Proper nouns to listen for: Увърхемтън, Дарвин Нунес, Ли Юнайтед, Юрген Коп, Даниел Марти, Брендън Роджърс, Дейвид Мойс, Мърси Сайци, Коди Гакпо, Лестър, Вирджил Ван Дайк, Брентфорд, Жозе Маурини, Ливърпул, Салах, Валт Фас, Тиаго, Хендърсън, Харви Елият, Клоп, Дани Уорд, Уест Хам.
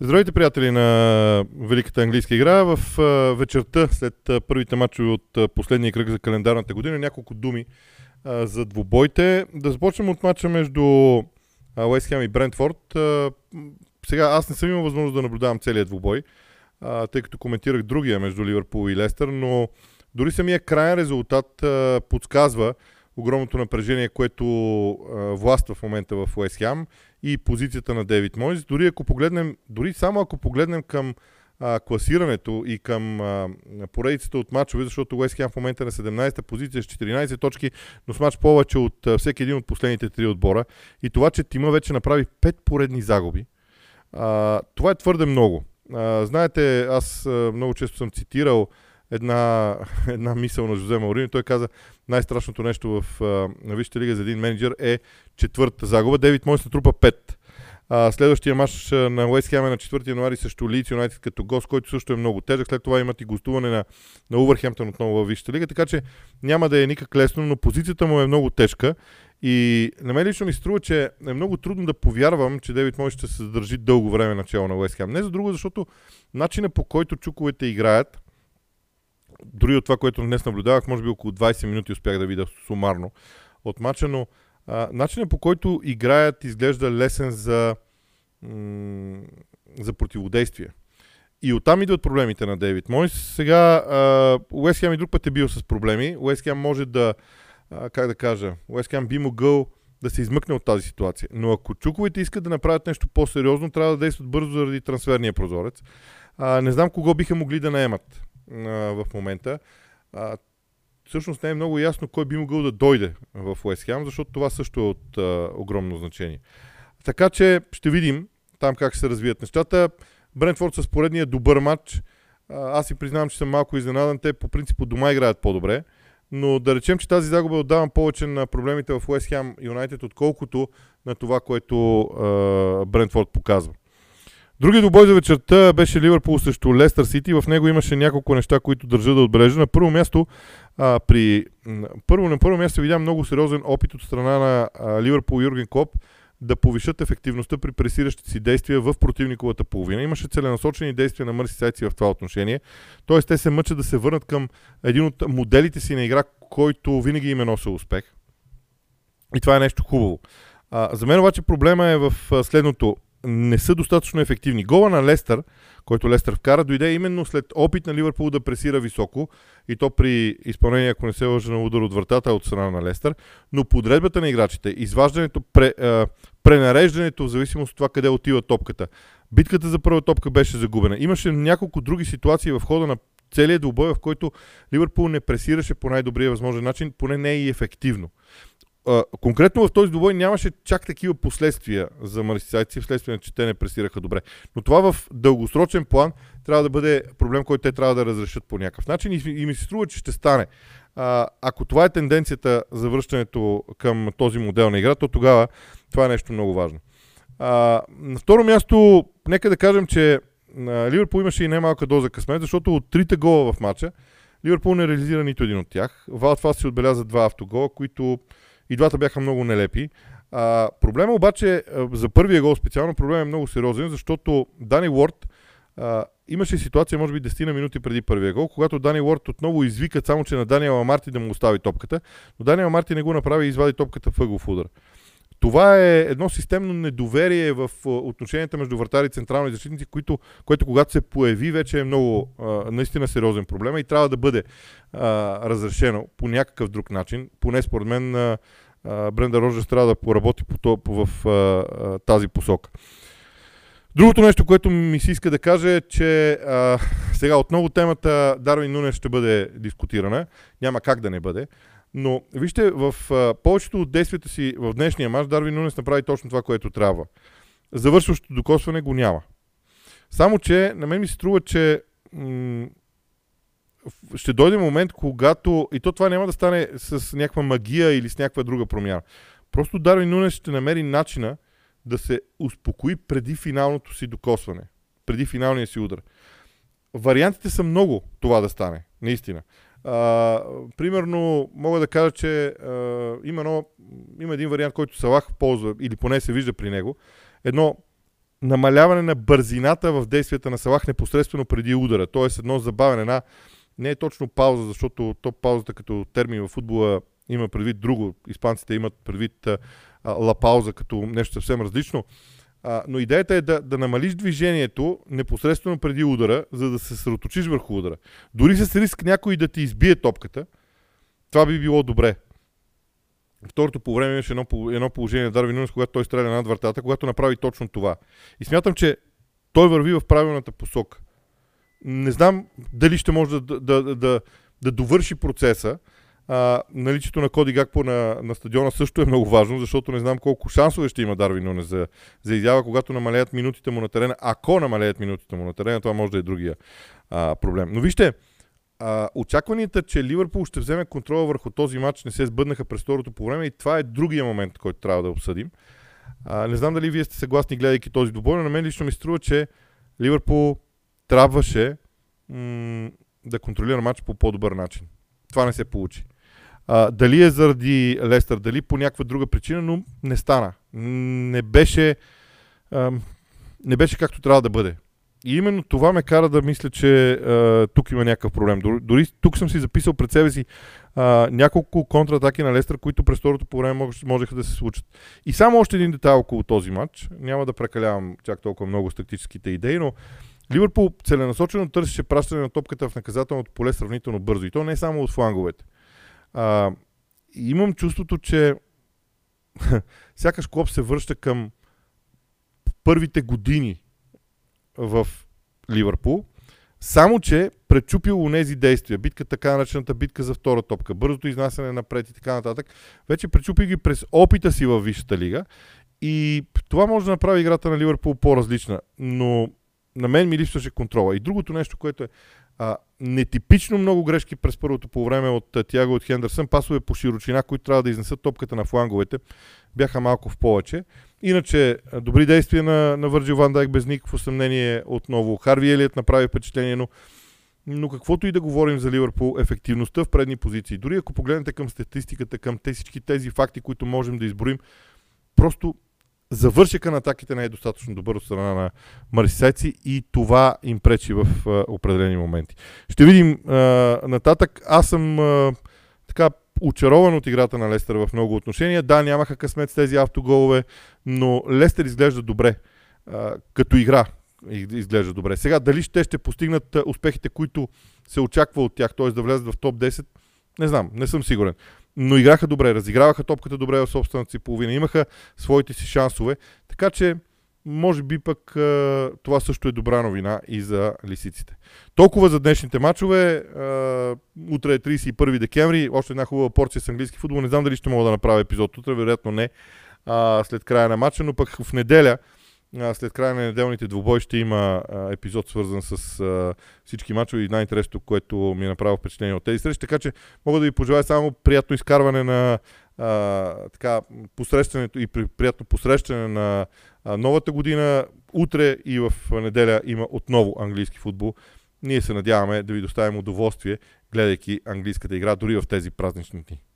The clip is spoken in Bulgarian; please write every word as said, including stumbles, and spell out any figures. Здравейте, приятели на Великата английска игра. В а, вечерта, след а, първите мачове от а, последния кръг за календарната година, няколко думи а, за двубойте. Да започнем от мача между Уест Хам и Брентфорд. А, сега аз не съм имал възможност да наблюдавам целия двубой, а, тъй като коментирах другия между Ливърпул и Лестър, но дори самия краен резултат а, подсказва огромното напрежение, което а, властва в момента в Уест Хам и позицията на Дейвид Мойс. Дори ако погледнем, дори само ако погледнем към а, класирането и към а, поредицата от мачове, защото Уест Хам в момента е на седемнадесета позиция с четиринадесет точки, но с мач повече от а, всеки един от последните три отбора. И това, че тима вече направи пет поредни загуби, а, това е твърде много. А, знаете, аз а, много често съм цитирал Една, една мисъл на Жозе Маурини. Той каза, най-страшното нещо в а, Висшата лига за един менеджер е четвърта загуба. Дейвид Мойс натрупа пет. А, следващия мач на Уест Хам е на четвърти януари също Ли Юнайтед като гост, който също е много тежък. След това имат и гостуване на, на Увърхемтън отново във Висшата лига, така че няма да е никак лесно, но позицията му е много тежка. И на мен лично ми струва, че е много трудно да повярвам, че Дейвид Мойс ще се задържи дълго време начало на Уест Хам. Не за друго, защото начина, по който чуковете играят, дори от това, което днес наблюдавах, може би около двадесет минути успях да видя сумарно от мача, но а, начинът, по който играят, изглежда лесен за, м- за противодействие. И оттам идват проблемите на Дейвид Мойс. Сега Уест Хам и друг път е бил с проблеми. Уест Хам може да, а, как да кажа, Уест Хам би могъл да се измъкне от тази ситуация. Но ако чуковете искат да направят нещо по-сериозно, трябва да действат бързо заради трансферния прозорец. А, не знам кого биха могли да наемат в момента. А, всъщност не е много ясно кой би могъл да дойде в Уест Хам, защото това също е от а, огромно значение. Така че ще видим там как ще се развият нещата. Брентфорд с поредния добър матч. А, аз си признавам, че съм малко изненадан. Те по принцип дома играят по-добре, но да речем, че тази загуба отдавам повече на проблемите в Уест Хам Юнайтед, отколкото на това, което а, Брентфорд показва. Другият двубой за вечерта беше Ливърпул срещу Лестър Сити. В него имаше няколко неща, които държа да отбележа. На първо място, а, при... първо, на първо място видя много сериозен опит от страна на а, Ливърпул и Юрген Коп да повишат ефективността при пресиращите си действия в противниковата половина. Имаше целенасочени действия на Мърси Сайци в това отношение. Т.е. те се мъчат да се върнат към един от моделите си на игра, който винаги им е носил успех. И това е нещо хубаво. А, за мен обаче проблема е в следното. Не са достатъчно ефективни. Гола на Лестър, който Лестър вкара, дойде именно след опит на Ливърпул да пресира високо и то при изпълнение, ако не се лъжа, на удар от вратата от страна на Лестър, но подредбата на играчите, изваждането, пре, а, пренареждането в зависимост от това къде отива топката. Битката за първа топка беше загубена. Имаше няколко други ситуации в хода на целия двубой, в който Ливърпул не пресираше по най-добрия възможен начин, поне не и ефективно. Конкретно в този двубой нямаше чак такива последствия за марсисайци, вследствие на че те не пресираха добре. Но това в дългосрочен план трябва да бъде проблем, който те трябва да разрешат по някакъв начин и, и ми се струва, че ще стане. А, ако това е тенденцията за връщането към този модел на игра, то тогава това е нещо много важно. А, на второ място, нека да кажем, че Ливърпул имаше и немалка доза късмет, защото от трите гола в матча Ливърпул не реализира нито един от тях. Валт Фас си отбеляза два автогола, които и двата бяха много нелепи. А, проблема обаче, за първия гол специално, проблем е много сериозен, защото Дани Уорд а, имаше ситуация, може би десет минути преди първия гол, когато Дани Уорд отново извика само, че на Даниел Марти да му остави топката, но Даниел Марти не го направи и извади топката в ъгов удар. Това е едно системно недоверие в отношенията между вратари и централни защитници, което, което когато се появи, вече е много а, наистина сериозен проблем и трябва да бъде а, разрешено по някакъв друг начин. Поне според мен а, а, Брендън Роджърс трябва да поработи по то, по, в а, а, тази посока. Другото нещо, което ми се иска да кажа е, че а, сега отново темата Дарвин Нунес ще бъде дискутирана. Няма как да не бъде. Но вижте, в а, повечето от действията си в днешния мач Дарвин Нунес направи точно това, което трябва. Завършващото докосване го няма. Само че на мен ми се струва, че м- ще дойде момент, когато... И то това няма да стане с някаква магия или с някаква друга промяна. Просто Дарвин Нунес ще намери начина да се успокои преди финалното си докосване. Преди финалния си удар. Вариантите са много това да стане. Наистина. А, примерно, мога да кажа, че а, има, едно, има един вариант, който Салах ползва, или поне се вижда при него. Едно намаляване на бързината в действията на Салах непосредствено преди удара. Тоест едно забавяне на... Не е точно пауза, защото то паузата като термин в футбола има предвид друго. Испанците имат предвид а, ла пауза като нещо съвсем различно. А, но идеята е да, да намалиш движението непосредствено преди удара, за да се съсредоточиш върху удара. Дори с риск някой да ти избие топката, това би било добре. Второто по време имаше едно, едно положение на Дарвин Нунес, когато той стреля над вратата, когато направи точно това. И смятам, че той върви в правилната посока. Не знам дали ще може да, да, да, да, да довърши процеса. А, наличието на Коди Гакпо на, на стадиона също е много важно, защото не знам колко шансове ще има Дарвин Нунес за, за изява, когато намалеят минутите му на терена. Ако намалеят минутите му на терена, това може да е другия а, проблем. Но вижте, а, очакванията, че Ливърпул ще вземе контрола върху този матч, не се сбъднаха през второто по време и това е другия момент, който трябва да обсъдим. А, не знам дали вие сте съгласни, гледайки този двубой, но на мен лично ми струва, че Ливърпул трябваше м- да контролира матч по по-добър начин. Това не се получи. А, дали е заради Лестър, дали по някаква друга причина, но не стана. Не беше, а, не беше както трябва да бъде. И именно това ме кара да мисля, че а, тук има някакъв проблем. Дори, дори тук съм си записал пред себе си а, няколко контратаки на Лестър, които през второто по време мож, можеха да се случат. И само още един детайл около този матч. Няма да прекалявам чак толкова много с тактическите идеи, но Ливърпул целенасочено търсеше пращане на топката в наказателното поле сравнително бързо. И то не е само от фланговете. А, имам чувството, че сякаш Клоп се връща към първите години в Ливърпул, само че пречупил онези действия. Битка, така наречената битка за втора топка, бързото изнасяне напред и така нататък. Вече пречупи ги през опита си във Висшата лига. И това може да направи играта на Ливърпул по-различна. Но на мен ми липсваше контрола. И другото нещо, което е а, нетипично много грешки през първото по време от Тиаго и от Хендърсън, пасове по широчина, които трябва да изнесат топката на фланговете, бяха малко в повече. Иначе добри действия на, на Вирджил Ван Дайк, без никакво съмнение отново. Харви Елият направи впечатление, но, но каквото и да говорим за Ливърпул, ефективността в предни позиции. Дори ако погледнете към статистиката, към те, всички тези факти, които можем да изброим, просто завършека на атаките не е достатъчно добър от страна на Мърси Сайци и това им пречи в а, определени моменти. Ще видим а, нататък. Аз съм а, така очарован от играта на Лестър в много отношения. Да, нямаха късмет с тези автоголове, но Лестър изглежда добре. А, като игра изглежда добре. Сега, дали те ще постигнат успехите, които се очаква от тях, т.е. да влезат в топ десет, не знам, не съм сигурен. Но играха добре, разиграваха топката добре в собствената си половина, имаха своите си шансове, така че може би пък това също е добра новина и за лисиците. Толкова за днешните мачове. Утре е тридесет и първи декември, още една хубава порция с английски футбол. Не знам дали ще мога да направя епизод утре, вероятно не след края на мача, но пък в неделя, след края на неделните двубой, ще има епизод свързан с всички мачове и най-интересното, което ми е направило впечатление от тези срещи. Така че мога да ви пожелая само приятно изкарване на а, така, посрещането и приятно посрещане на а, новата година. Утре и в неделя има отново английски футбол. Ние се надяваме да ви доставим удоволствие, гледайки английската игра дори в тези празнични дни.